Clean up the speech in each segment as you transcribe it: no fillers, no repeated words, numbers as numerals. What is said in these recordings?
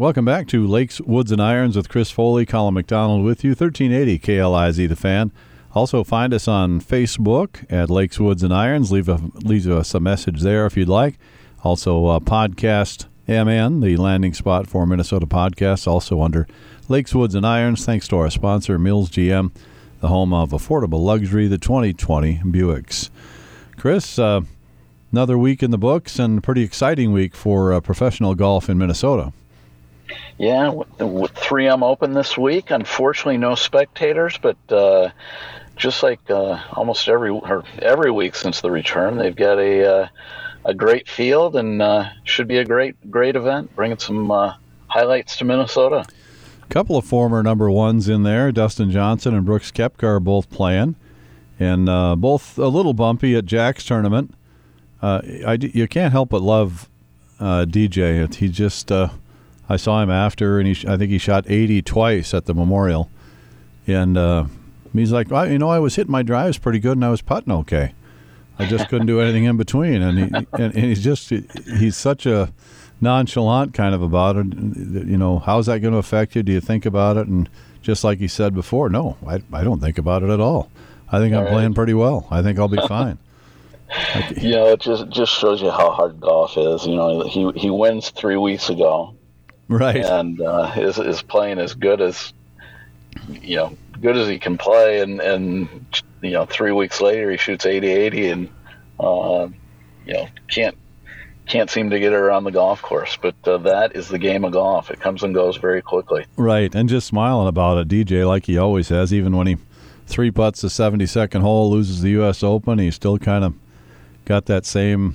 Welcome back to Lakes, Woods, and Irons with Chris Foley, Colin McDonald with you, 1380 KLIZ The Fan. Also find us on Facebook at Lakes, Woods, and Irons. Leave us a message there if you'd like. Also Podcast MN, the landing spot for Minnesota podcasts, also under Lakes, Woods, and Irons. Thanks to our sponsor, Mills GM, the home of affordable luxury, the 2020 Buicks. Chris, another week in the books and a pretty exciting week for professional golf in Minnesota. Yeah, the 3M Open this week. Unfortunately, no spectators, but just like almost every week since the return, they've got a great field and should be a great event, bringing some highlights to Minnesota. A couple of former number ones in there, Dustin Johnson and Brooks Koepka are both playing, and both a little bumpy at Jack's tournament. You can't help but love DJ. He just... I saw him after, and I think he shot 80 twice at the Memorial. And he's like, well, I was hitting my drives pretty good, and I was putting okay. I just couldn't do anything in between. And he's such a nonchalant kind of about it. You know, how's that going to affect you? Do you think about it? And just like he said before, no, I don't think about it at all. I think I'm playing pretty well. I think I'll be fine. You know, it just shows you how hard golf is. You know, he wins 3 weeks ago. Right, and is playing as good as he can play, and 3 weeks later he shoots 80 and can't seem to get it around the golf course. But that is the game of golf; it comes and goes very quickly. Right, and just smiling about it, DJ, like he always has, even when he three putts the 72nd hole, loses the U.S. Open, he's still kind of got that same.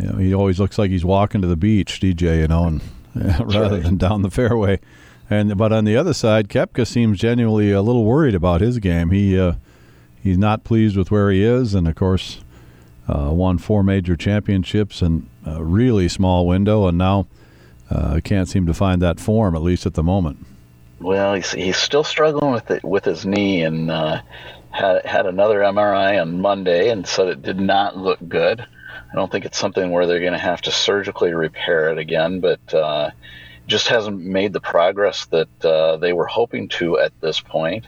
You know, he always looks like he's walking to the beach, DJ. You know, and rather than down the fairway. But on the other side, Koepka seems genuinely a little worried about his game. He's not pleased with where he is, and of course won four major championships in a really small window, and now can't seem to find that form, at least at the moment. Well, he's still struggling with his knee, and had another MRI on Monday and said it did not look good. I don't think it's something where they're going to have to surgically repair it again, but just hasn't made the progress that they were hoping to at this point.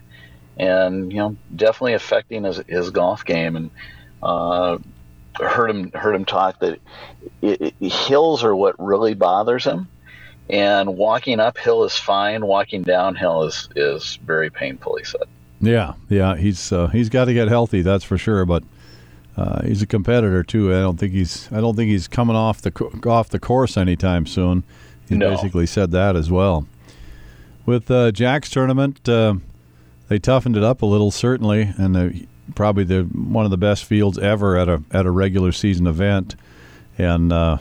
And, definitely affecting his golf game. And heard him talk that hills are what really bothers him. And walking uphill is fine. Walking downhill is very painful, he said. Yeah. He's got to get healthy, that's for sure. But he's a competitor too. I don't think he's coming off the course anytime soon. He basically said that as well. With Jack's tournament, they toughened it up a little, certainly, and probably one of the best fields ever at a regular season event. And the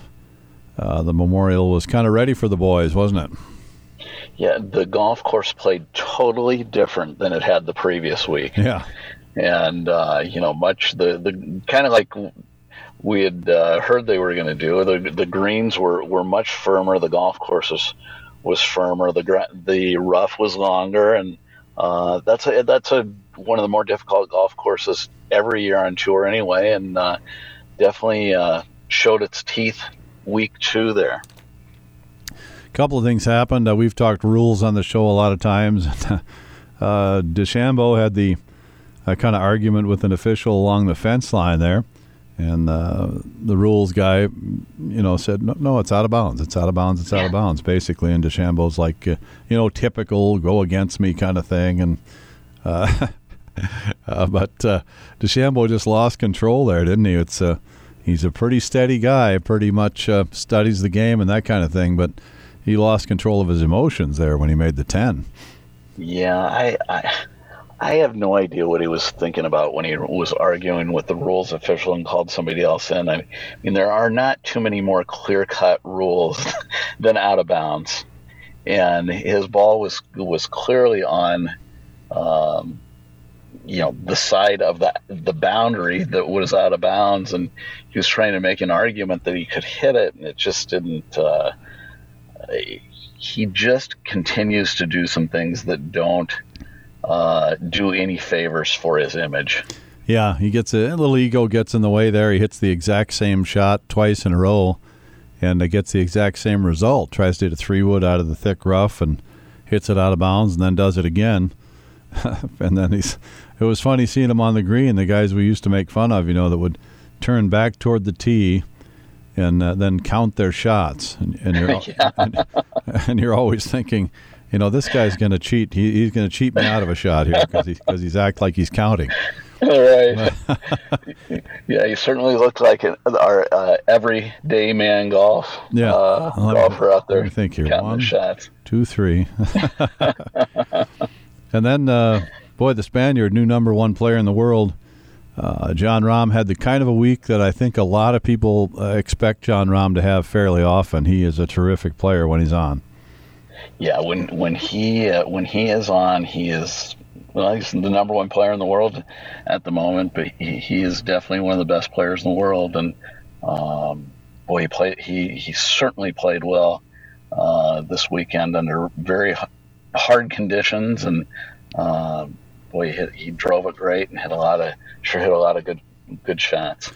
Memorial was kind of ready for the boys, wasn't it? Yeah, the golf course played totally different than it had the previous week. Yeah. And, much the kind of like we had heard they were going to do, the greens were much firmer. The golf course was firmer. The rough was longer. And that's one of the more difficult golf courses every year on tour anyway. And definitely showed its teeth week two there. A couple of things happened. We've talked rules on the show a lot of times. DeChambeau had a kind of argument with an official along the fence line there, and the rules guy, said, no, it's out of bounds, out of bounds, basically. And DeChambeau's like, typical, go against me kind of thing. And but DeChambeau just lost control there, didn't he? It's he's a pretty steady guy, pretty much studies the game and that kind of thing, but he lost control of his emotions there when he made the 10. Yeah, I have no idea what he was thinking about when he was arguing with the rules official and called somebody else in. I mean, there are not too many more clear-cut rules than out of bounds. And his ball was clearly on, the side of the boundary that was out of bounds. And he was trying to make an argument that he could hit it, and it just didn't he just continues to do some things that don't do any favors for his image. Yeah, he gets a little ego gets in the way there. He hits the exact same shot twice in a row, and gets the exact same result. Tries to hit a 3-wood out of the thick rough and hits it out of bounds, and then does it again. And then it was funny seeing him on the green, the guys we used to make fun of, you know, that would turn back toward the tee and then count their shots. And you're yeah. And you're always thinking, you know, this guy's going to cheat. He's going to cheat me out of a shot here because he's act like he's counting. Right. Yeah, he certainly looked like our everyday man golfer out there. I think here, counting 1, 2, 3 shots. 2, 3. And then, the Spaniard, new number 1 player in the world, John Rahm, had the kind of a week that I think a lot of people expect John Rahm to have fairly often. He is a terrific player when he's on. Yeah, when he is on, he is. Well, he's the number 1 player in the world at the moment, but he is definitely one of the best players in the world. And he certainly played well this weekend under very hard conditions. And he drove it great and hit a lot of good shots.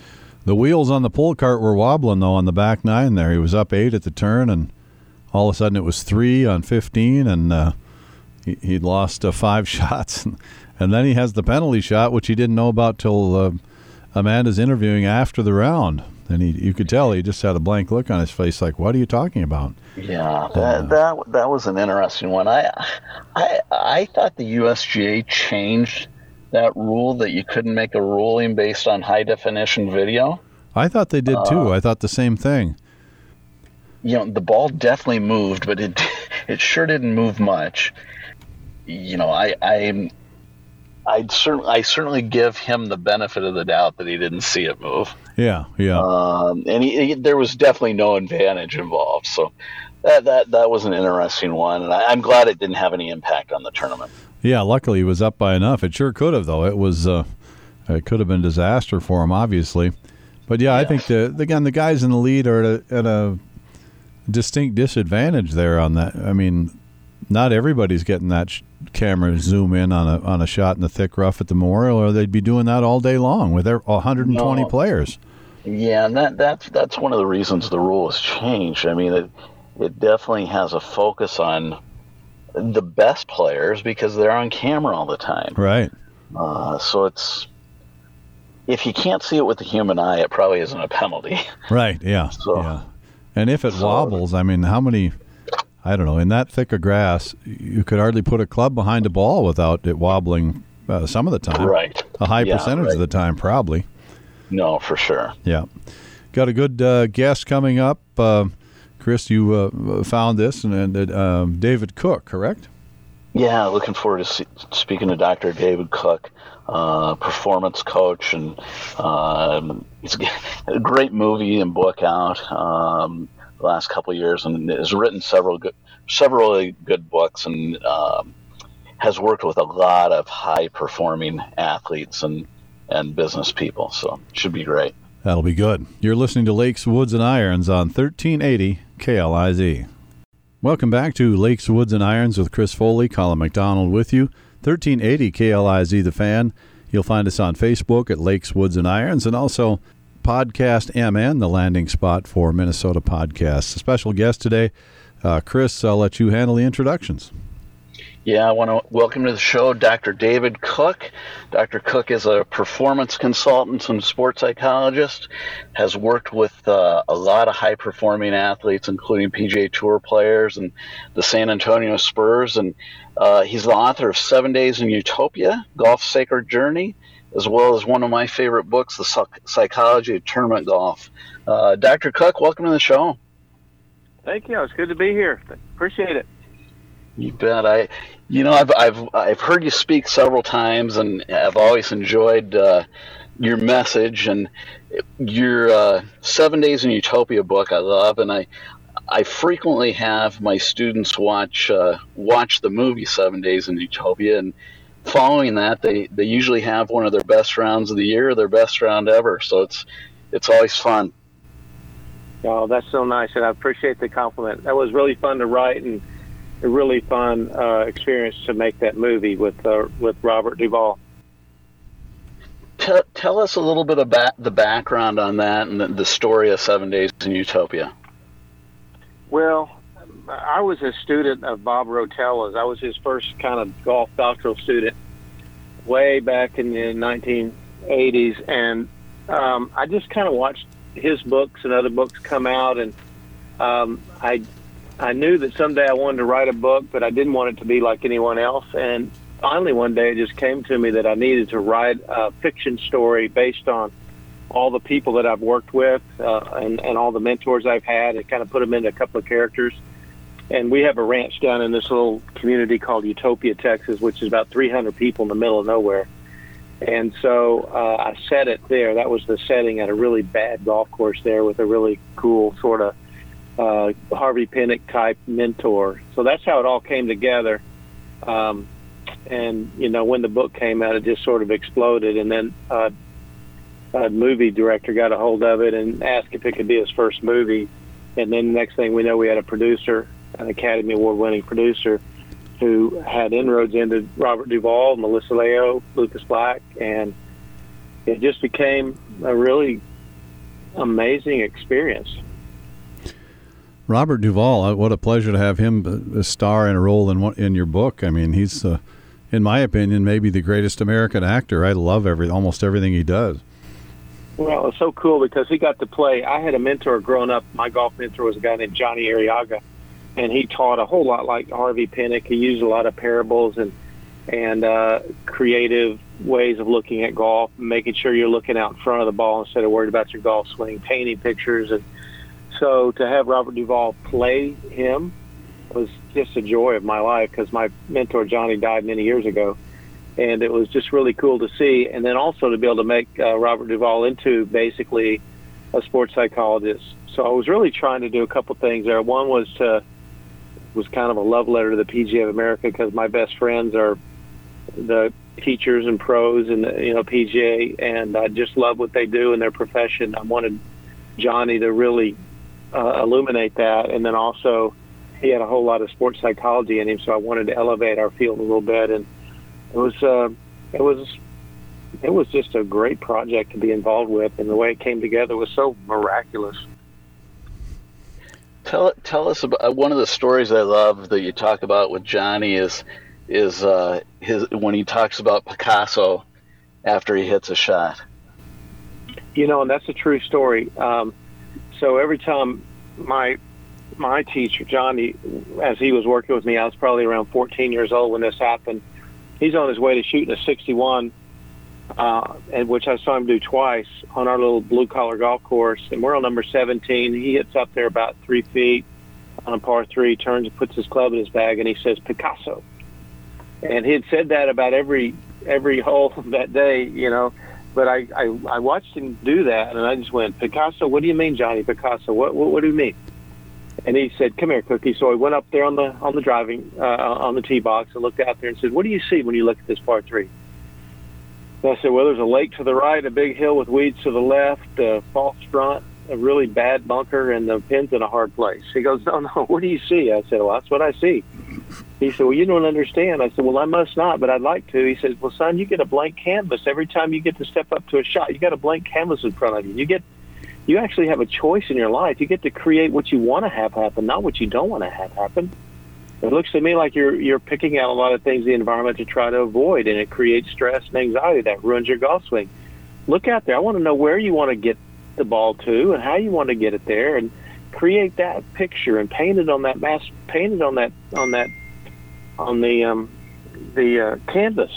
The wheels on the pull cart were wobbling though on the back nine there. He was up 8 at the turn, and all of a sudden it was 3 on 15, and he'd lost 5 shots, and then he has the penalty shot, which he didn't know about till Amanda's interviewing after the round, and you could tell he just had a blank look on his face, like, "What are you talking about?" Yeah, that was an interesting one. I thought the USGA changed that rule that you couldn't make a ruling based on high definition video. I thought they did too. I thought the same thing. You know, the ball definitely moved, but it sure didn't move much. You know, I certainly give him the benefit of the doubt that he didn't see it move. Yeah. And there was definitely no advantage involved. So that was an interesting one, and I'm glad it didn't have any impact on the tournament. Yeah, luckily he was up by enough. It sure could have, though. It was it could have been disaster for him, obviously. But yeah, yes. I think the guys in the lead are at a distinct disadvantage there on that. I mean, not everybody's getting that camera zoom in on a shot in the thick rough at the Memorial, or they'd be doing that all day long with their 120 players. Yeah, and that's one of the reasons the rule has changed. I mean, it definitely has a focus on the best players because they're on camera all the time. Right. So it's, if you can't see it with the human eye, it probably isn't a penalty. Right, yeah. So, yeah. And if it wobbles, I mean, how many... I don't know, in that thick of grass, you could hardly put a club behind a ball without it wobbling some of the time. Right. A high percentage of the time, probably. No, for sure. Yeah. Got a good guest coming up. Chris, you found this, and David Cook, correct? Yeah, looking forward to speaking to Dr. David Cook, performance coach, and it's a great movie and book out. The last couple of years, and has written several good books, and has worked with a lot of high-performing athletes and business people. So it should be great. That'll be good. You're listening to Lakes, Woods, and Irons on 1380 KLIZ. Welcome back to Lakes, Woods, and Irons with Chris Foley, Colin McDonald with you. 1380 KLIZ, The Fan. You'll find us on Facebook at Lakes, Woods, and Irons, and also Podcast MN, the landing spot for Minnesota podcasts. A special guest today, Chris, I'll let you handle the introductions. Yeah, I want to welcome to the show Dr. David Cook. Dr. Cook is a performance consultant and sports psychologist, has worked with a lot of high-performing athletes, including PGA Tour players and the San Antonio Spurs, and he's the author of 7 Days in Utopia, Golf's Sacred Journey, as well as one of my favorite books, The Psychology of Tournament Golf. Dr. Cook, welcome to the show. Thank you. It's good to be here. Appreciate it. You bet. I've heard you speak several times, and I've always enjoyed your message and your 7 Days in Utopia book. I love, and I frequently have my students watch the movie 7 Days in Utopia, and following that, they usually have one of their best rounds of the year, their best round ever. So it's always fun. Oh, that's so nice, and I appreciate the compliment. That was really fun to write, and a really fun experience to make that movie with Robert Duvall. Tell us a little bit about the background on that and the story of 7 Days in Utopia. Well, I was a student of Bob Rotella's. I was his first kind of golf doctoral student way back in the 1980s. And I just kind of watched his books and other books come out. And I knew that someday I wanted to write a book, but I didn't want it to be like anyone else. And finally, one day, it just came to me that I needed to write a fiction story based on all the people that I've worked with and all the mentors I've had, and kind of put them into a couple of characters. And we have a ranch down in this little community called Utopia, Texas, which is about 300 people in the middle of nowhere. And so I set it there. That was the setting at a really bad golf course there with a really cool sort of Harvey Pinnock-type mentor. So that's how it all came together. And, you know, when the book came out, it just sort of exploded. And then a movie director got a hold of it and asked if it could be his first movie. And then the next thing we know, we had a producer, an Academy Award-winning producer, who had inroads into Robert Duvall, Melissa Leo, Lucas Black, and it just became a really amazing experience. Robert Duvall, what a pleasure to have him a star and a role in your book. I mean, he's, in my opinion, maybe the greatest American actor. I love almost everything he does. Well, it's so cool because he got to play. I had a mentor growing up. My golf mentor was a guy named Johnny Arriaga, and he taught a whole lot like Harvey Pinnock. He used a lot of parables and creative ways of looking at golf, making sure you're looking out in front of the ball instead of worried about your golf swing, painting pictures. And so to have Robert Duvall play him was just a joy of my life because my mentor Johnny died many years ago. And it was just really cool to see. And then also to be able to make Robert Duvall into basically a sports psychologist. So I was really trying to do a couple things there. One was kind of a love letter to the PGA of America because my best friends are the teachers and pros and, you know, PGA. And I just love what they do in their profession. I wanted Johnny to really illuminate that. And then also he had a whole lot of sports psychology in him. So I wanted to elevate our field a little bit. And It was just a great project to be involved with, and the way it came together was so miraculous. Tell us about one of the stories I love that you talk about with Johnny is his when he talks about Picasso after he hits a shot. You know, and that's a true story. So every time my teacher Johnny, as he was working with me, I was probably around 14 years old when this happened. He's on his way to shooting a 61, and which I saw him do twice on our little blue-collar golf course. And we're on number 17. He hits up there about 3 feet on a par three, turns and puts his club in his bag, and he says, Picasso. And he had said that about every hole that day, you know. But I watched him do that, and I just went, Picasso, what do you mean, Johnny, Picasso? What do you mean? And he said, "Come here, Cookie." So he went up there on the driving on the tee box and looked out there and said, "What do you see when you look at this par three?" And I said, "Well, there's a lake to the right, a big hill with weeds to the left, a false front, a really bad bunker, and the pin's in a hard place." He goes, "No, what do you see?" I said, "Well, that's what I see." He said, "Well, you don't understand." I said, "Well, I must not, but I'd like to." He says, "Well, son, you get a blank canvas every time you get to step up to a shot. You got a blank canvas in front of you. You actually have a choice in your life. You get to create what you want to have happen, not what you don't want to have happen." It looks to me like you're picking out a lot of things in the environment to try to avoid, and it creates stress and anxiety that ruins your golf swing. Look out there. I want to know where you want to get the ball to and how you want to get it there, and create that picture and paint it on that canvas.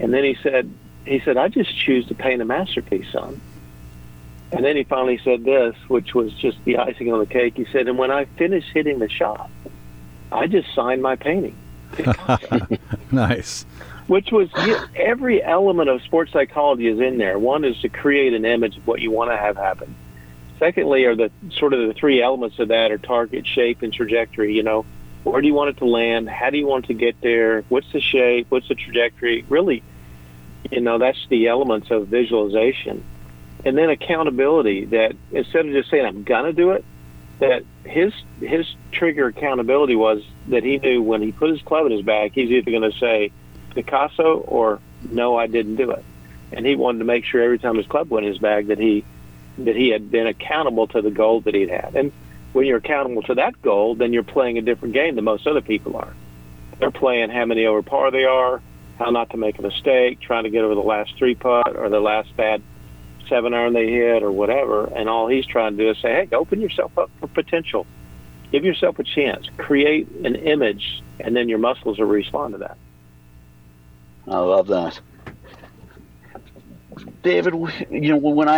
And then he said, "I just choose to paint a masterpiece, son." And then he finally said this, which was just the icing on the cake. He said, "And when I finished hitting the shot, I just signed my painting." Nice. Which was every element of sports psychology is in there. One is to create an image of what you want to have happen. Secondly, are the sort of the three elements of that are target, shape, and trajectory. You know, where do you want it to land? How do you want to get there? What's the shape? What's the trajectory? Really, you know, that's the elements of visualization. And then accountability, that instead of just saying, "I'm going to do it," that his trigger accountability was that he knew when he put his club in his bag, he's either going to say, "Picasso," or "No, I didn't do it." And he wanted to make sure every time his club went in his bag that he had been accountable to the goal that he'd had. And when you're accountable to that goal, then you're playing a different game than most other people are. They're playing how many over par they are, how not to make a mistake, trying to get over the last three putt or the last bad 7-iron they hit or whatever, and all he's trying to do is say, hey, open yourself up for potential. Give yourself a chance. Create an image, and then your muscles will respond to that. I love that. David, you know, when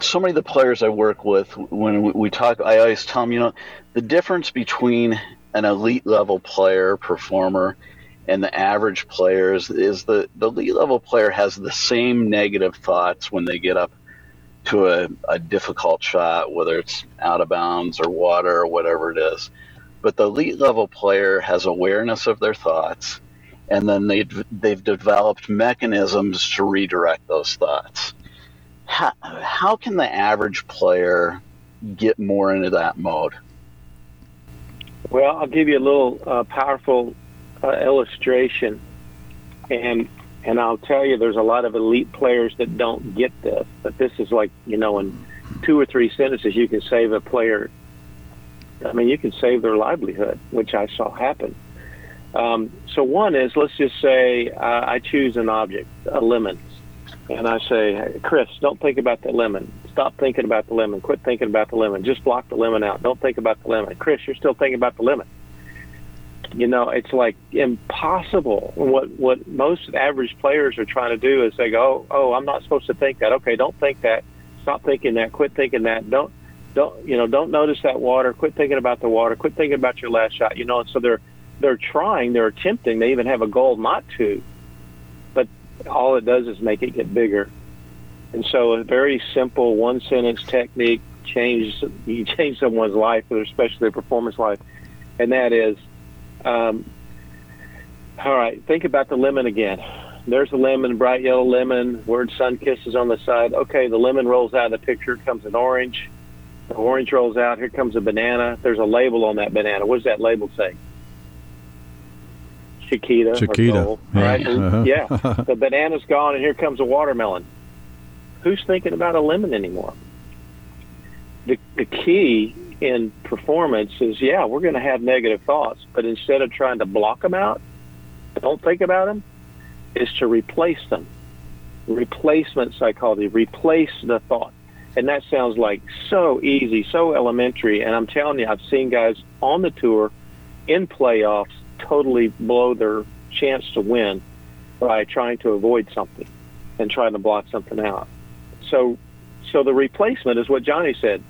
so many of the players I work with, when we talk, I always tell them, you know, the difference between an elite level player, performer, and the average player is the elite level player has the same negative thoughts when they get up to a difficult shot, whether it's out of bounds or water or whatever it is. But the elite level player has awareness of their thoughts, and then they've developed mechanisms to redirect those thoughts. How can the average player get more into that mode? Well, I'll give you a little powerful illustration, and I'll tell you there's a lot of elite players that don't get this, but this is like, you know, in 2 or 3 sentences you can save a player. I mean, you can save their livelihood, which I saw happen. So one is, let's just say I choose an object, a lemon, and I say, hey, Chris, don't think about the lemon. Stop thinking about the lemon. Quit thinking about the lemon. Just block the lemon out. Don't think about the lemon. Chris, you're still thinking about the lemon. You know, it's like impossible. What most average players are trying to do is they go, oh, I'm not supposed to think that. Okay, don't think that. Stop thinking that. Quit thinking that. Don't notice that water. Quit thinking about the water. Quit thinking about your last shot. You know, and so they're trying. They're attempting. They even have a goal not to. But all it does is make it get bigger. And so a very simple one-sentence technique you change someone's life, especially their performance life, and that is, all right, think about the lemon again. There's a lemon, bright yellow lemon, word sun kisses on the side. Okay, the lemon rolls out of the picture, comes an orange. The orange rolls out, here comes a banana. There's a label on that banana. What does that label say? Chiquita. Or Dole, right? Yeah. Uh-huh. Yeah. The banana's gone, and here comes a watermelon. Who's thinking about a lemon anymore? The key in performance is, yeah, we're going to have negative thoughts, but instead of trying to block them out, don't think about them, is to replace them. Replacement psychology, replace the thought. And that sounds like so easy, so elementary. And I'm telling you, I've seen guys on the tour in playoffs totally blow their chance to win by trying to avoid something and trying to block something out. So the replacement is what Johnny said.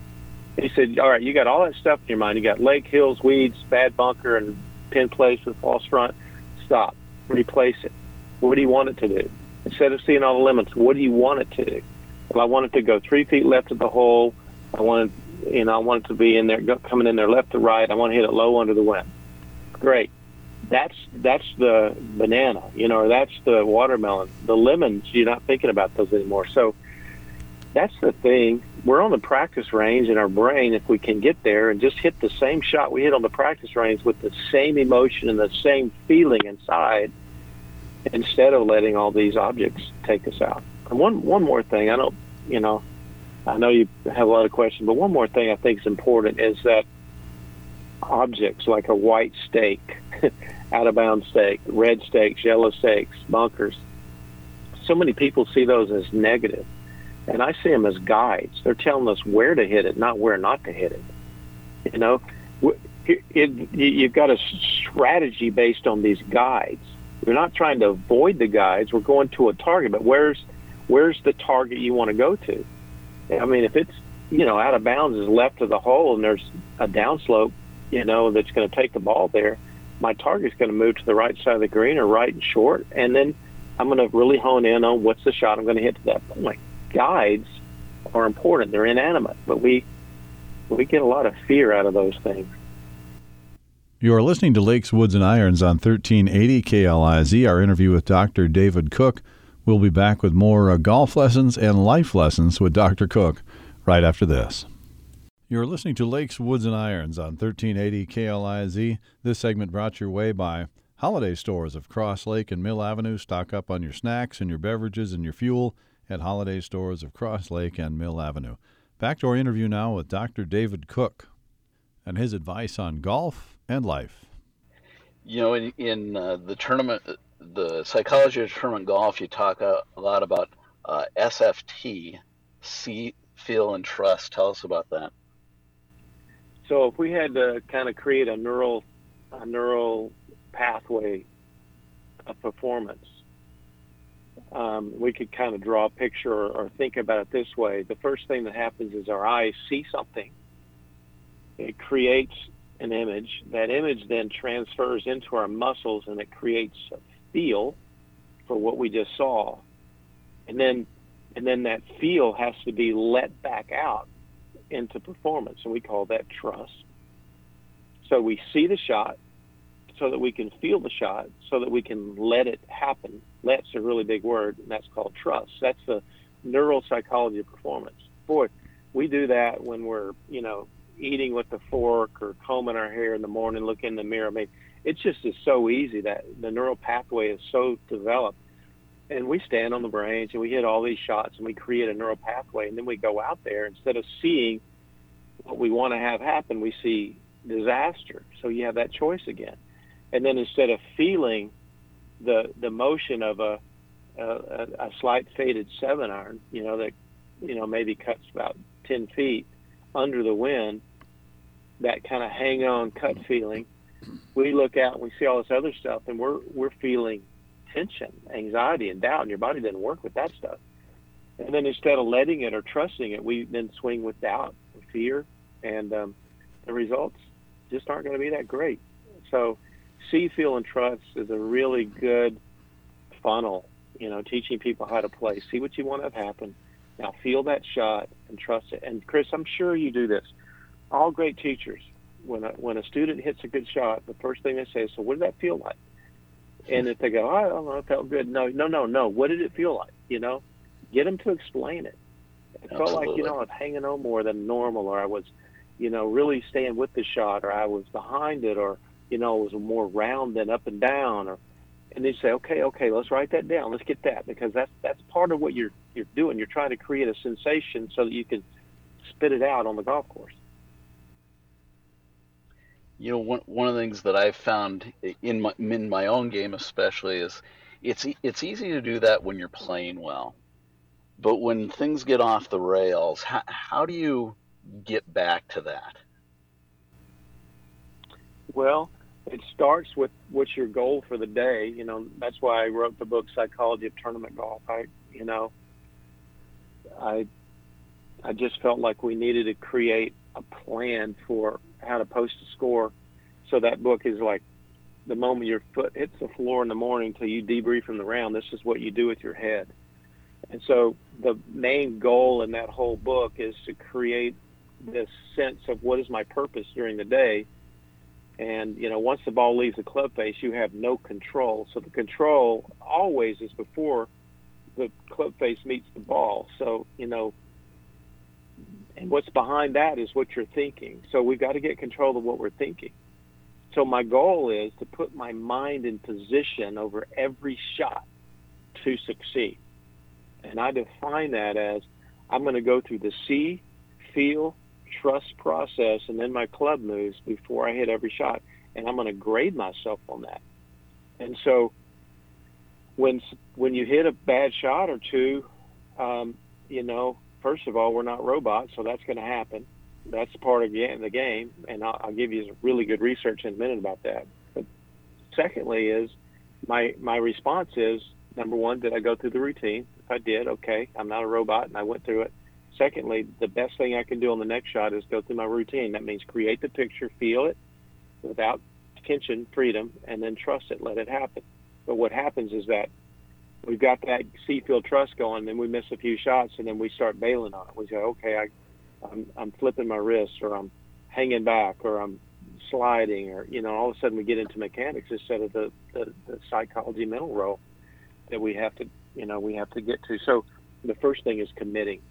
He said, all right, you got all that stuff in your mind. You got lake, hills, weeds, bad bunker, and pin place with false front. Stop. Replace it. What do you want it to do? Instead of seeing all the limits, what do you want it to do? Well, I want it to go 3 feet left of the hole. I want it to be in there, coming in there left to right. I want to hit it low under the wind. Great. That's the banana, you know, or that's the watermelon. The lemons, you're not thinking about those anymore. So that's the thing. We're on the practice range in our brain. If we can get there and just hit the same shot we hit on the practice range with the same emotion and the same feeling inside, instead of letting all these objects take us out. And one more thing, I know you have a lot of questions, but one more thing I think is important is that objects like a white stake, out-of-bound stake, red stakes, yellow stakes, bunkers, so many people see those as negative. And I see them as guides. They're telling us where to hit it, not where not to hit it. You know, you've got a strategy based on these guides. We're not trying to avoid the guides. We're going to a target, but where's the target you want to go to? I mean, if it's, you know, out of bounds is left of the hole and there's a downslope, you know, that's going to take the ball there, my target's going to move to the right side of the green or right and short, and then I'm going to really hone in on what's the shot I'm going to hit to that point. Guides are important. They're inanimate, but we get a lot of fear out of those things. You are listening to Lakes, Woods, and Irons on 1380 KLIZ, our interview with Dr. David Cook. We'll be back with more golf lessons and life lessons with Dr. Cook right after this. You're listening to Lakes, Woods, and Irons on 1380 KLIZ. This segment brought your way by holiday stores of Cross Lake and Mill Avenue. Stock up on your snacks and your beverages and your fuel at holiday stores of Cross Lake and Mill Avenue. Back to our interview now with Dr. David Cook. and his advice on golf and life. You know, in the tournament, The Psychology of Tournament Golf, you talk a lot about SFT, see, feel, and trust. Tell us about that. So if we had to kind of create a neural pathway of performance, we could kind of draw a picture or think about it this way. The first thing that happens is our eyes see something. It creates an image. That image then transfers into our muscles, and it creates a feel for what we just saw. And then that feel has to be let back out into performance, and we call that trust. So we see the shot so that we can feel the shot so that we can let it happen. Let's a really big word, and that's called trust. That's the neural psychology of performance. Boy, we do that when we're, eating with the fork or combing our hair in the morning, looking in the mirror. I mean, it's just is so easy that the neural pathway is so developed. And we stand on the range and we hit all these shots and we create a neural pathway, and then we go out there. Instead of seeing what we want to have happen, we see disaster. So you have that choice again. And then instead of feeling the motion of a slight faded 7-iron, that maybe cuts about 10 feet under the wind, that kind of hang on cut feeling, we look out and we see all this other stuff, and we're feeling tension, anxiety, and doubt, and your body doesn't work with that stuff. And then instead of letting it or trusting it, we then swing with doubt and fear, and the results just aren't going to be that great. So see, feel, and trust is a really good funnel, teaching people how to play. See what you want to have happen. Now feel that shot and trust it. And Chris, I'm sure you do this. All great teachers, when a student hits a good shot, the first thing they say is, so what did that feel like? And if they go, I don't know, it felt good. No. What did it feel like? Get them to explain it. It felt Absolutely. Like, I'm hanging on more than normal, or I was, really staying with the shot, or I was behind it, or, it was more round than up and down. And they say, okay, let's write that down. Let's get that, because that's part of what you're doing. You're trying to create a sensation so that you can spit it out on the golf course. One of the things that I've found in my own game especially is it's easy to do that when you're playing well. But when things get off the rails, how do you get back to that? Well, it starts with what's your goal for the day. That's why I wrote the book Psychology of Tournament Golf. I just felt like we needed to create a plan for how to post a score. So that book is like the moment your foot hits the floor in the morning till you debrief from the round, this is what you do with your head. And so the main goal in that whole book is to create this sense of what is my purpose during the day. And, once the ball leaves the club face, you have no control. So the control always is before the club face meets the ball. So, and what's behind that is what you're thinking. So we've got to get control of what we're thinking. So my goal is to put my mind in position over every shot to succeed. And I define that as I'm going to go through the see, feel, trust process, and then my club moves before I hit every shot. And I'm going to grade myself on that. And so when you hit a bad shot or two, first of all, we're not robots, so that's going to happen. That's part of the game, and I'll give you really good research in a minute about that. But secondly is my response is, number one, did I go through the routine? If I did, okay, I'm not a robot, and I went through it. Secondly, the best thing I can do on the next shot is go through my routine. That means create the picture, feel it without tension, freedom, and then trust it, let it happen. But what happens is that we've got that see, feel, trust going, then we miss a few shots, and then we start bailing on it. We say, okay, I'm flipping my wrist, or I'm hanging back, or I'm sliding, or, all of a sudden we get into mechanics instead of the psychology mental role that we have to get to. So the first thing is committing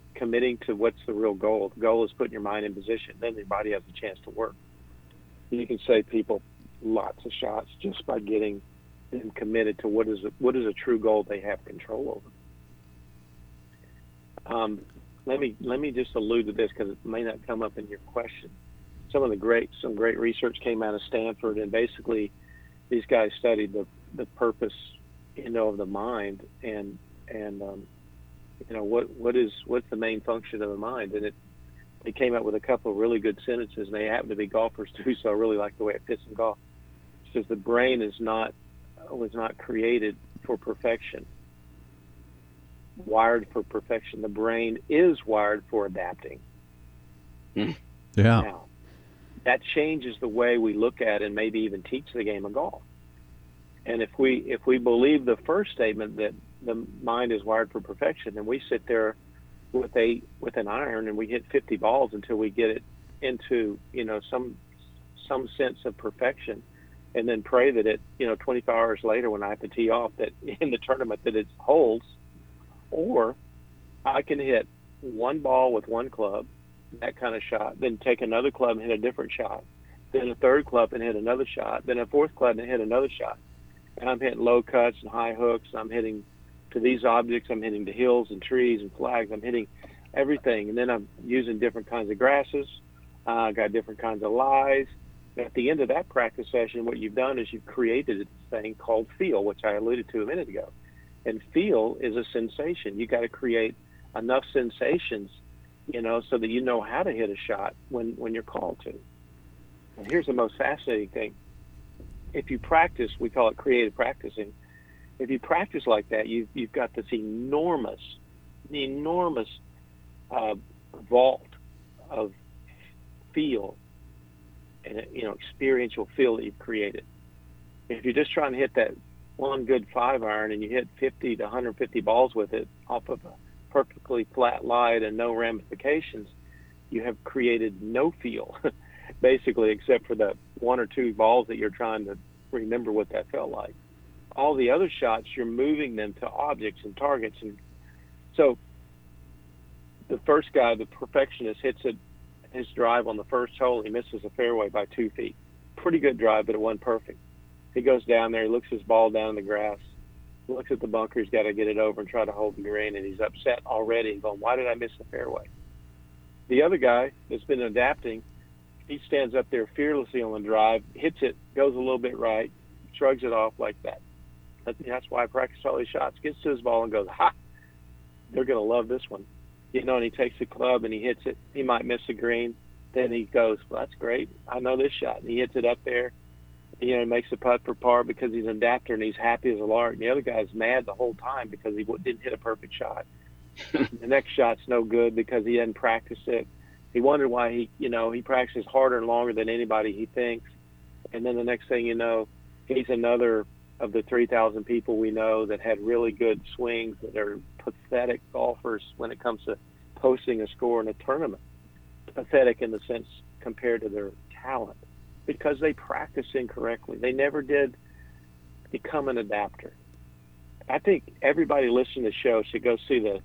to what's the real goal. The goal is putting your mind in position. Then your body has a chance to work. You can save people lots of shots just by getting and committed to what is a true goal they have control over. Let me just allude to this because it may not come up in your question. some of the great, some great research came out of Stanford, and basically these guys studied the purpose, you know, of the mind, and you know, what's the main function of the mind, and they came up with a couple of really good sentences, and they happen to be golfers too, so I really like the way it fits in golf. It says the brain was not created for perfection, wired for perfection. The brain is wired for adapting. Yeah. Now, that changes the way we look at and maybe even teach the game of golf. And if we believe the first statement that the mind is wired for perfection, then we sit there with an iron and we hit 50 balls until we get it into, you know, some sense of perfection, and then pray that it, you know, 25 hours later when I have to tee off that in the tournament that it holds. Or I can hit one ball with one club, that kind of shot, then take another club and hit a different shot, then a third club and hit another shot, then a fourth club and hit another shot. And I'm hitting low cuts and high hooks. I'm hitting to these objects. I'm hitting to hills and trees and flags. I'm hitting everything. And then I'm using different kinds of grasses. I got different kinds of lies. And at the end of that practice session, what you've done is you've created a thing called feel, which I alluded to a minute ago. And feel is a sensation. You got to create enough sensations, you know, so that you know how to hit a shot when you're called to. And here's the most fascinating thing. If you practice, we call it creative practicing. If you practice like that, you've got this enormous vault of feel and, you know, experiential feel that you've created. If you're just trying to hit that one good 5-iron and you hit 50 to 150 balls with it off of a perfectly flat lie and no ramifications, you have created no feel, basically, except for the one or two balls that you're trying to remember what that felt like. All the other shots, you're moving them to objects and targets. And so the first guy, the perfectionist, hits his drive on the first hole. He misses a fairway by 2 feet. Pretty good drive, but it wasn't perfect. He goes down there, he looks his ball down in the grass, looks at the bunker, he's got to get it over and try to hold the green, and he's upset already, going, why did I miss the fairway? The other guy that's been adapting, he stands up there fearlessly on the drive, hits it, goes a little bit right, shrugs it off like that. That's why I practice all these shots. Gets to his ball and goes, ha, they're going to love this one. You know, and he takes the club and he hits it. He might miss the green. Then he goes, well, that's great. I know this shot. And he hits it up there. You know, he makes a putt for par because he's an adapter and he's happy as a lark. And the other guy's mad the whole time because he didn't hit a perfect shot. The next shot's no good because he hadn't practiced it. He wondered why he practices harder and longer than anybody he thinks. And then the next thing you know, he's another of the 3,000 people we know that had really good swings that are pathetic golfers when it comes to posting a score in a tournament. Pathetic in the sense compared to their talent, because they practice incorrectly. They never did become an adapter. I think everybody listening to the show should go see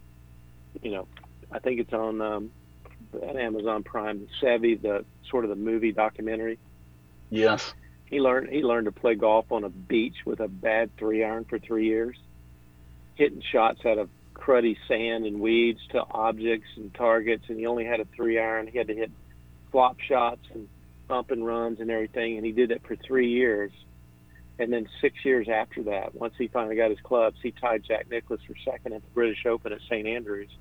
I think it's on Amazon Prime, Seve, the sort of the movie documentary. Yes. He learned to play golf on a beach with a bad 3-iron for 3 years, hitting shots out of cruddy sand and weeds to objects and targets, and he only had a 3-iron. He had to hit flop shots and bump and runs and everything, and he did that for 3 years. And then 6 years after that, once he finally got his clubs, he tied Jack Nicklaus for second at the British Open at St. Andrews.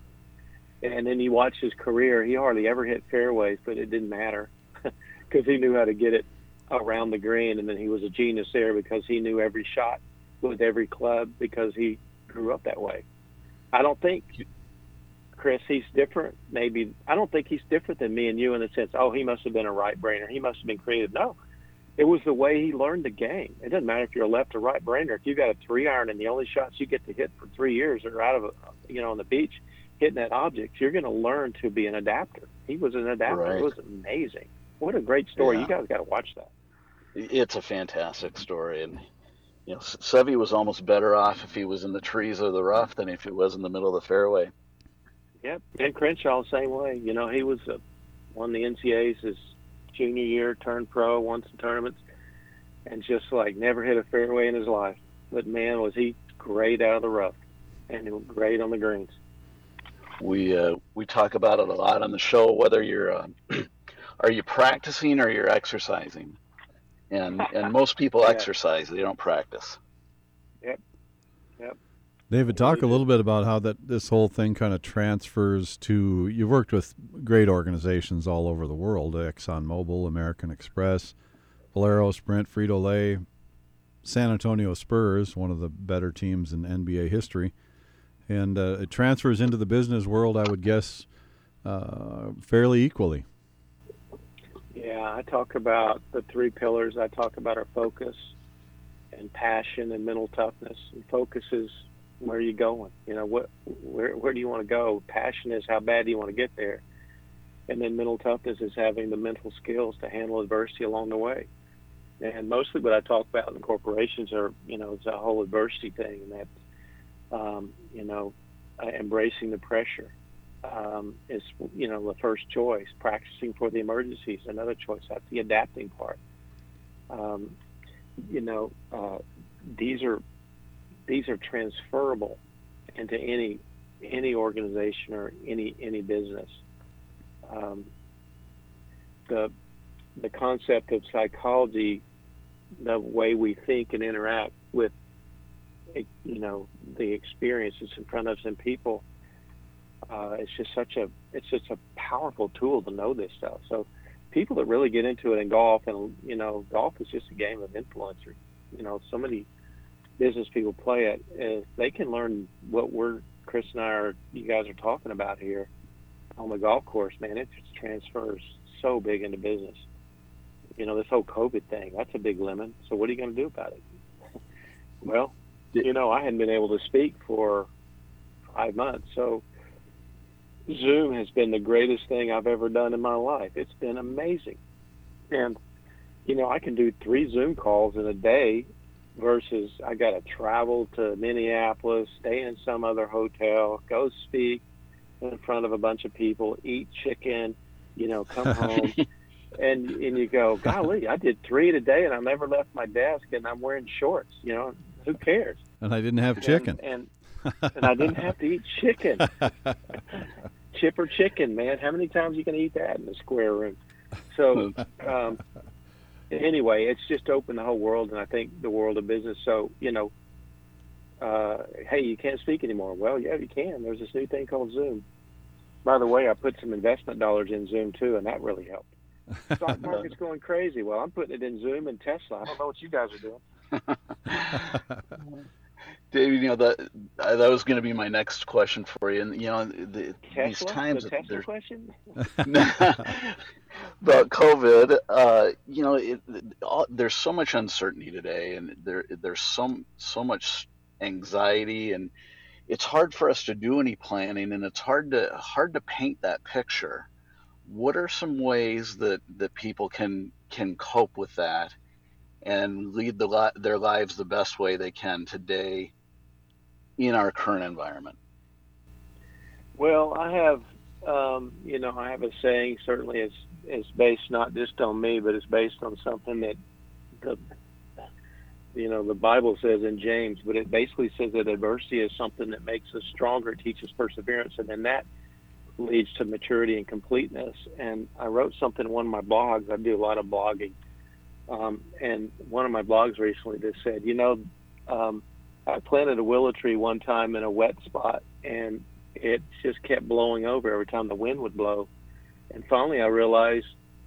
And then you watch his career. He hardly ever hit fairways, but it didn't matter because he knew how to get it around the green, and then he was a genius there because he knew every shot with every club because he grew up that way. I don't think, Chris, he's different. Maybe I don't think he's different than me and you in the sense, oh, he must have been a right-brainer. He must have been creative. No, it was the way he learned the game. It doesn't matter if you're a left or right-brainer. If you got a 3-iron and the only shots you get to hit for 3 years are out of on the beach hitting at objects, you're going to learn to be an adapter. He was an adapter. Right. It was amazing. What a great story! Yeah. You guys got to watch that. It's a fantastic story, and you know, Seve was almost better off if he was in the trees or the rough than if he was in the middle of the fairway. Yep, and Crenshaw the same way. You know, he was won the NCAAs his junior year, turned pro, won some tournaments, and just like never hit a fairway in his life. But man, was he great out of the rough, and great on the greens. We talk about it a lot on the show. Whether you're are you practicing or you're exercising? And most people exercise, they don't practice. Yep. David, talk a little bit about how that this whole thing kind of transfers to, you've worked with great organizations all over the world, ExxonMobil, American Express, Valero, Sprint, Frito-Lay, San Antonio Spurs, one of the better teams in NBA history. And it transfers into the business world, I would guess, fairly equally. Yeah, I talk about the three pillars. I talk about our focus and passion and mental toughness. And focus is, where are you going? You know, where do you want to go? Passion is, how bad do you want to get there? And then mental toughness is having the mental skills to handle adversity along the way. And mostly what I talk about in corporations are, you know, it's a whole adversity thing, and that embracing the pressure is, you know, the first choice. Practicing for the emergency is another choice. That's the adapting part. These are transferable into any organization or any business. The concept of psychology, the way we think and interact with, you know, the experiences in front of us and people, it's just a powerful tool to know this stuff. So people that really get into it in golf, and, you know, golf is just a game of influencer. You know, so many business people play it. If they can learn what you guys are talking about here on the golf course, man, it just transfers so big into business. You know, this whole COVID thing, that's a big lemon. So what are you going to do about it? Well, you know, I hadn't been able to speak for 5 months, so Zoom has been the greatest thing I've ever done in my life. It's been amazing. And, you know, I can do 3 Zoom calls in a day versus I got to travel to Minneapolis, stay in some other hotel, go speak in front of a bunch of people, eat chicken, you know, come home. and you go, golly, I did 3 today and I never left my desk and I'm wearing shorts, you know. Who cares? And I didn't have chicken. And I didn't have to eat chicken. Chipper chicken, man. How many times you can eat that in a square room? So anyway, it's just opened the whole world, and I think the world of business. So, you know, hey, you can't speak anymore. Well, yeah, you can. There's this new thing called Zoom. By the way, I put some investment dollars in Zoom, too, and that really helped. The stock market's going crazy. Well, I'm putting it in Zoom and Tesla. I don't know what you guys are doing. David, you know, that was going to be my next question for you, and you know, these times the question? About COVID, you know, there's so much uncertainty today, and there's so much anxiety, and it's hard for us to do any planning, and it's hard to paint that picture. What are some ways that people can cope with that and lead their lives the best way they can today in our current environment? Well, I have, I have a saying, certainly it's based not just on me, but it's based on something that the Bible says in James, but it basically says that adversity is something that makes us stronger, teaches perseverance, and then that leads to maturity and completeness. And I wrote something in one of my blogs. I do a lot of blogging. And one of my blogs recently just said, you know, I planted a willow tree one time in a wet spot, and it just kept blowing over every time the wind would blow. And finally I realized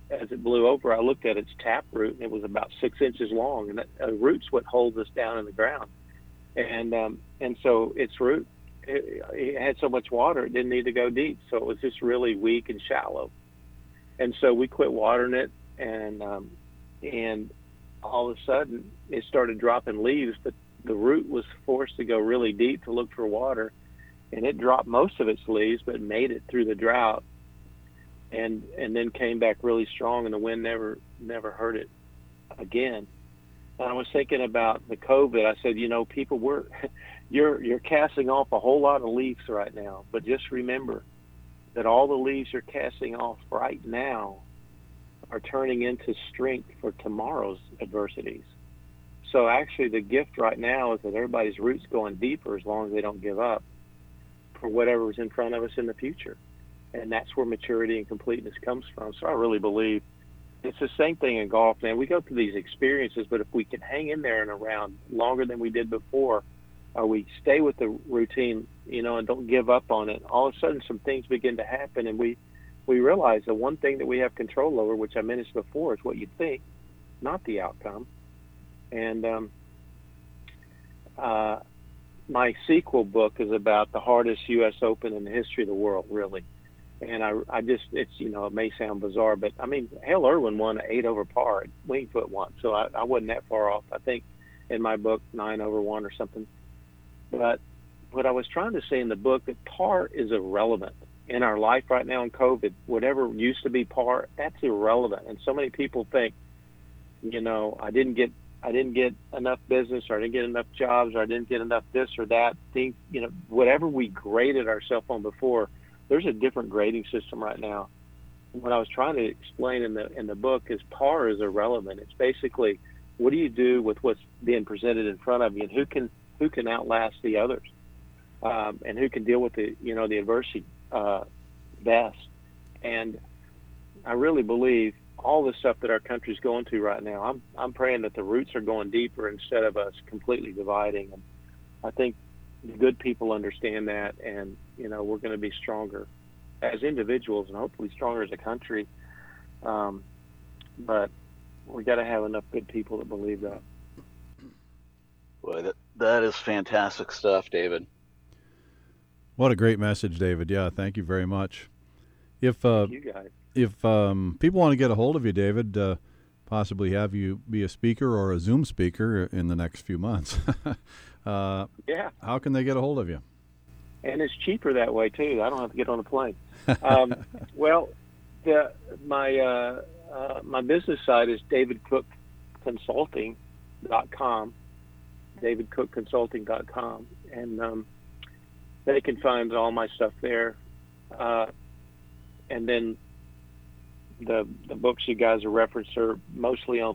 as it blew over, I looked at its taproot, and it was about 6 inches long, and roots would hold us down in the ground. And so its root, it had so much water, it didn't need to go deep. So it was just really weak and shallow. And so we quit watering it, and all of a sudden it started dropping leaves, but the root was forced to go really deep to look for water, and it dropped most of its leaves but made it through the drought, and then came back really strong, and the wind never hurt it again. And I was thinking about the COVID. I said, you know, people, you're casting off a whole lot of leaves right now, but just remember that all the leaves you're casting off right now are turning into strength for tomorrow's adversities. So actually the gift right now is that everybody's roots going deeper as long as they don't give up for whatever's in front of us in the future. And that's where maturity and completeness comes from. So I really believe it's the same thing in golf, man. We go through these experiences, but if we can hang in there and around longer than we did before, or we stay with the routine, you know, and don't give up on it, all of a sudden some things begin to happen, and we realize the one thing that we have control over, which I mentioned before, is what you think, not the outcome. And my sequel book is about the hardest U.S. Open in the history of the world, really. And I just, it's, you know, it may sound bizarre, but I mean, Hale Irwin won 8 over par at Wingfoot once, so I wasn't that far off. I think in my book, 9 over 1 or something. But what I was trying to say in the book, that par is irrelevant in our life right now in COVID. Whatever used to be par, that's irrelevant. And so many people think, you know, I didn't get enough business, or I didn't get enough jobs, or I didn't get enough this or that thing. You know, whatever we graded ourselves on before, there's a different grading system right now. And what I was trying to explain in the book is par is irrelevant. It's basically, what do you do with what's being presented in front of you, and who can outlast the others, and who can deal with the, you know, the adversity best. And I really believe all the stuff that our country's going to right now, I'm praying that the roots are going deeper instead of us completely dividing. And I think the good people understand that, and, you know, we're going to be stronger as individuals and hopefully stronger as a country. But we got to have enough good people that believe that. Well, that is fantastic stuff, David. What a great message, David. Yeah, thank you very much. Thank you guys. If people want to get a hold of you, David, possibly have you be a speaker or a Zoom speaker in the next few months, yeah, how can they get a hold of you? And it's cheaper that way, too. I don't have to get on a plane. Well, my business site is davidcookconsulting.com. davidcookconsulting.com, and they can find all my stuff there, and then the books you guys are referenced are mostly on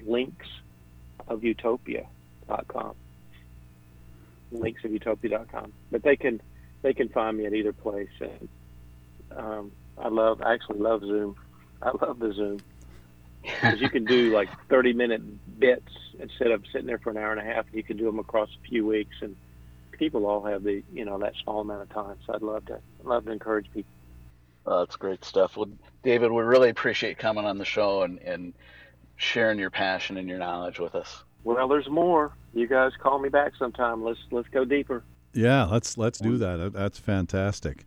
linksofutopia.com, but they can find me at either place. And I actually love Zoom. I love the Zoom, because you can do like 30-minute bits instead of sitting there for an hour and a half. You can do them across a few weeks, and people all have the, you know, that small amount of time. So I'd love to encourage people. That's great stuff. Well, David, we really appreciate coming on the show and sharing your passion and your knowledge with us. Well, there's more. You guys call me back sometime. Let's go deeper. Yeah, let's do that. That's fantastic.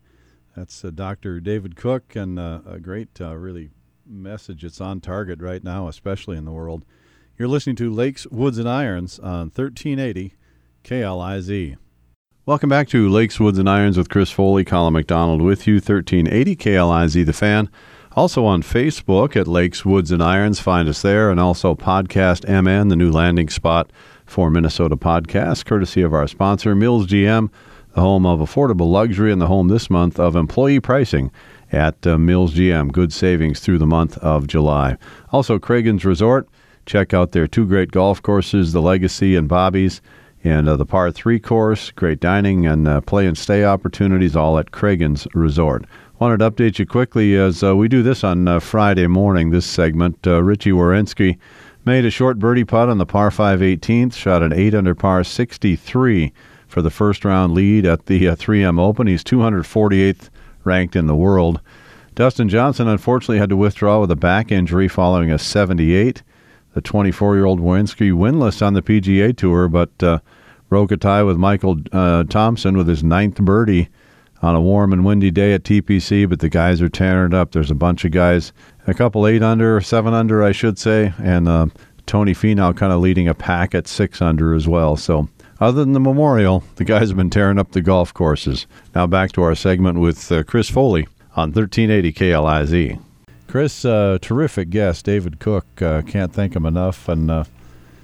That's Dr. David Cook, and a great, really message. It's on target right now, especially in the world. You're listening to Lakes, Woods, and Irons on 1380 KLIZ. Welcome back to Lakes, Woods, and Irons with Chris Foley, Colin McDonald with you, 1380 KLIZ, The Fan. Also on Facebook at Lakes, Woods, and Irons. Find us there, and also Podcast MN, the new landing spot for Minnesota podcasts, courtesy of our sponsor, Mills GM, the home of affordable luxury and the home this month of employee pricing at Mills GM. Good savings through the month of July. Also, Cragun's Resort. Check out their two great golf courses, the Legacy and Bobby's, and the Par 3 course. Great dining and play and stay opportunities, all at Cragun's Resort. Wanted to update you quickly as we do this on Friday morning, this segment. Richie Wierenski made a short birdie putt on the Par 5 18th, shot an 8 under par 63 for the first round lead at the 3M Open. He's 248th ranked in the world. Dustin Johnson unfortunately had to withdraw with a back injury following a 78. The 24-year-old Wierenski winless on the PGA Tour, but broke a tie with Michael Thompson with his 9th birdie on a warm and windy day at TPC, but the guys are tearing it up. There's a bunch of guys, a couple 8-under, 7-under, I should say, and Tony Finau kind of leading a pack at 6-under as well. So other than the Memorial, the guys have been tearing up the golf courses. Now back to our segment with Chris Foley on 1380 KLIZ. Chris, terrific guest, David Cook. Can't thank him enough. And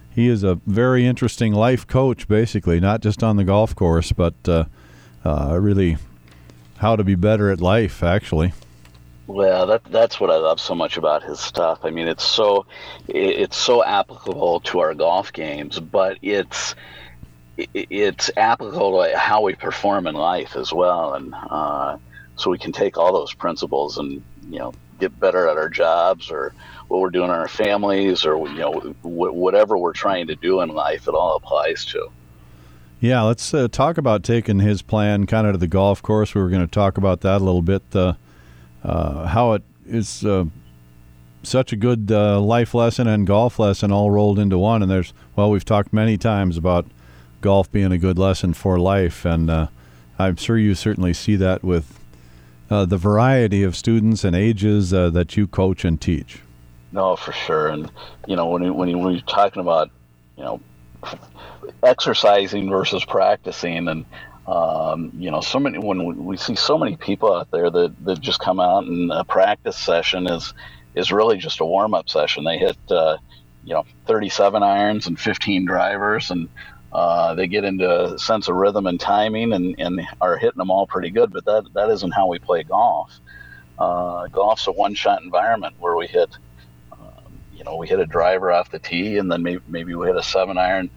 he is a very interesting life coach, basically, not just on the golf course, but really how to be better at life, actually. Well, that's what I love so much about his stuff. I mean, it's so applicable to our golf games, but it's applicable to how we perform in life as well. And So we can take all those principles and, you know, get better at our jobs or what we're doing in our families, or, you know, whatever we're trying to do in life, it all applies to. Yeah, let's talk about taking his plan kind of to the golf course. We were going to talk about that a little bit, how it is such a good life lesson and golf lesson all rolled into one. And there's, well, we've talked many times about golf being a good lesson for life, and I'm sure you certainly see that with the variety of students and ages that you coach and teach. No, for sure. And, you know, when you're talking about, you know, exercising versus practicing, and, you know, so many, when we see so many people out there that just come out, and a practice session is really just a warm-up session. They hit, you know, 37 irons and 15 drivers, and they get into a sense of rhythm and timing, and are hitting them all pretty good, but that isn't how we play golf. Golf's a one-shot environment where we hit, you know, we hit a driver off the tee, and then maybe we hit a 7-iron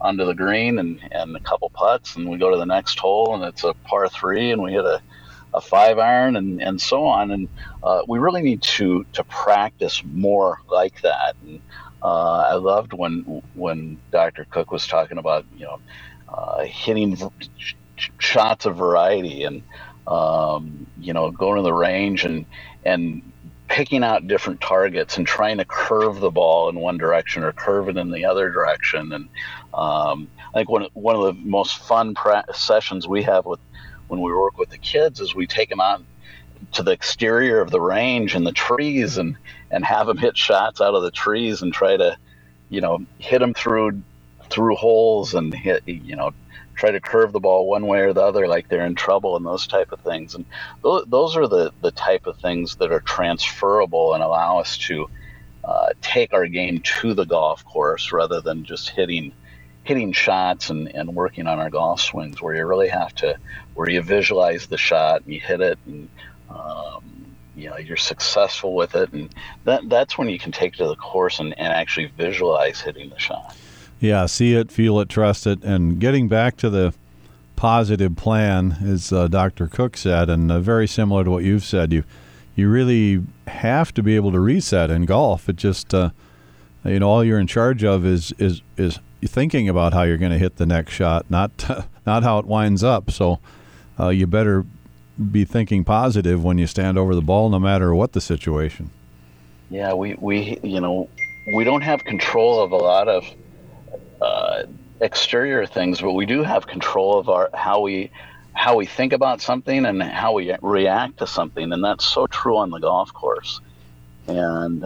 onto the green and a couple putts, and we go to the next hole, and it's a par 3, and we hit a 5-iron and so on. And we really need to practice more like that. And I loved when Dr. Cook was talking about, you know, hitting shots of variety, and, you know, going to the range and picking out different targets and trying to curve the ball in one direction or curve it in the other direction. And I think one of the most fun sessions we have with when we work with the kids is we take them out to the exterior of the range and the trees and have them hit shots out of the trees and try to, you know, hit them through holes and hit, you know, try to curve the ball one way or the other, like they're in trouble and those type of things. And those are the type of things that are transferable and allow us to take our game to the golf course rather than just hitting shots and working on our golf swings, where you really have to, where you visualize the shot and you hit it, and you know, you're successful with it, and that's when you can take it to the course and actually visualize hitting the shot. Yeah, see it, feel it, trust it. And getting back to the positive plan, as Dr. Cook said, and very similar to what you've said, you really have to be able to reset in golf. It just, you know, all you're in charge of is thinking about how you're going to hit the next shot, not how it winds up. So you better be thinking positive when you stand over the ball, no matter what the situation. Yeah, we you know, we don't have control of a lot of exterior things, but we do have control of our how we think about something and how we react to something, and that's so true on the golf course. And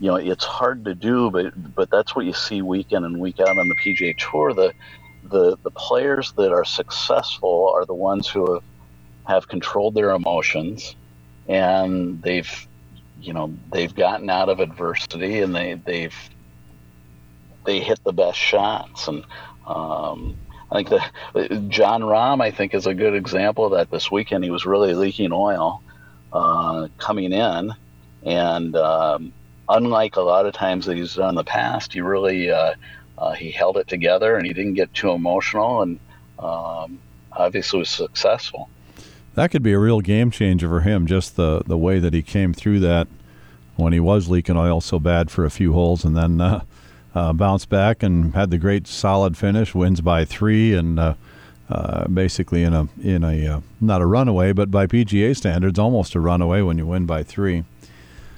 you know, it's hard to do, but that's what you see week in and week out on the PGA Tour. The players that are successful are the ones who have controlled their emotions, and they've gotten out of adversity, and they hit the best shots. And I think that John Rahm, I think, is a good example of that. This weekend, he was really leaking oil coming in, and unlike a lot of times that he's done in the past, he really he held it together, and he didn't get too emotional, and obviously was successful. That could be a real game changer for him, just the way that he came through that when he was leaking oil so bad for a few holes, and then bounced back and had the great solid finish, wins by 3, and basically in a not a runaway, but by PGA standards, almost a runaway when you win by 3.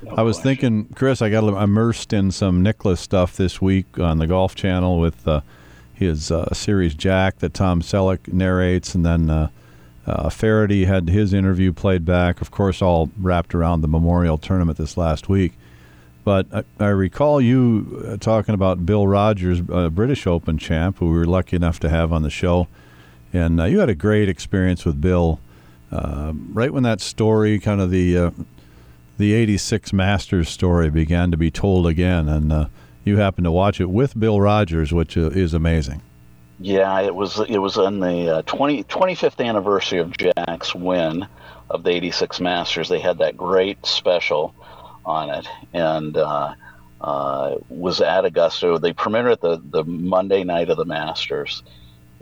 No I was question. Thinking, Chris, I got immersed in some Nicholas stuff this week on the Golf Channel with his series Jack that Tom Selleck narrates, and then Faraday had his interview played back, of course, all wrapped around the Memorial Tournament this last week. But I recall you talking about Bill Rogers, British Open champ, who we were lucky enough to have on the show, and you had a great experience with Bill right when that story, kind of the 86 Masters story, began to be told again, and you happened to watch it with Bill Rogers, which is amazing. Yeah, it was on the 25th anniversary of Jack's win of the 86 Masters. They had that great special on it, and was at Augusta. They premiered it the Monday night of the Masters,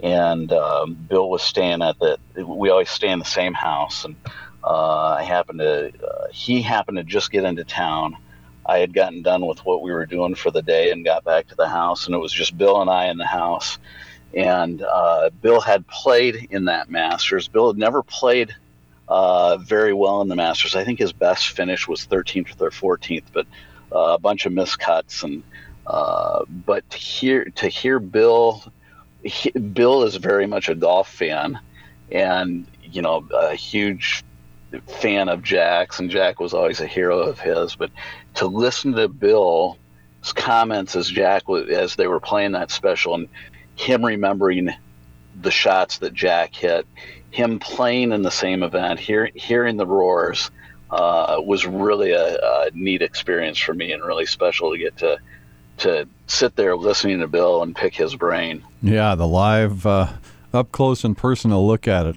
And Bill was staying at we always stay in the same house. And he happened to just get into town. I had gotten done with what we were doing for the day and got back to the house, and it was just Bill and I in the house. And Bill had played in that Masters. Bill had never played very well in the Masters. I think his best finish was 13th or 14th, but a bunch of miscuts. And but to hear Bill is very much a golf fan, and you know, a huge fan of Jack's, and Jack was always a hero of his. But to listen to Bill's comments as they were playing that special, and him remembering the shots that Jack hit, him playing in the same event, hearing the roars, was really a neat experience for me, and really special to get to sit there listening to Bill and pick his brain. Yeah, the live, up close and personal look at it.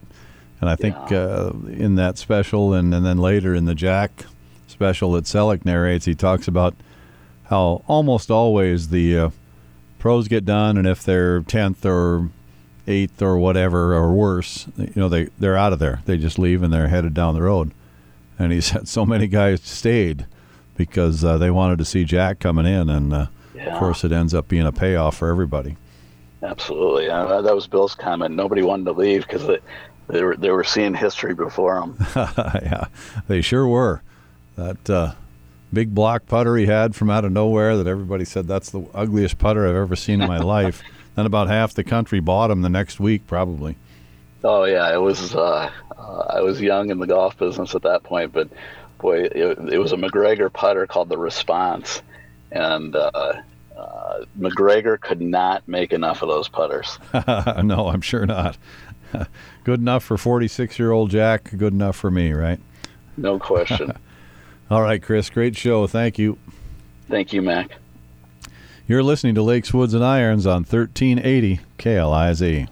And I think in that special, and then later in the Jack special that Selleck narrates, he talks about how almost always the pros get done, and if they're 10th or 8th or whatever or worse, you know, they're out of there. They just leave and they're headed down the road. And he said so many guys stayed because they wanted to see Jack coming in, and of course it ends up being a payoff for everybody. Absolutely. That was Bill's comment. Nobody wanted to leave because they were seeing history before them. Yeah, they sure were. That big block putter he had from out of nowhere that everybody said, that's the ugliest putter I've ever seen in my life. Then about half the country bought him the next week, probably. Oh, yeah. It was. I was young in the golf business at that point, but, boy, it was a McGregor putter called the Response. And McGregor could not make enough of those putters. No, I'm sure not. Good enough for 46-year-old Jack, good enough for me, right? No question. All right, Chris, great show. Thank you. Thank you, Mac. You're listening to Lakes, Woods, and Irons on 1380 KLIZ.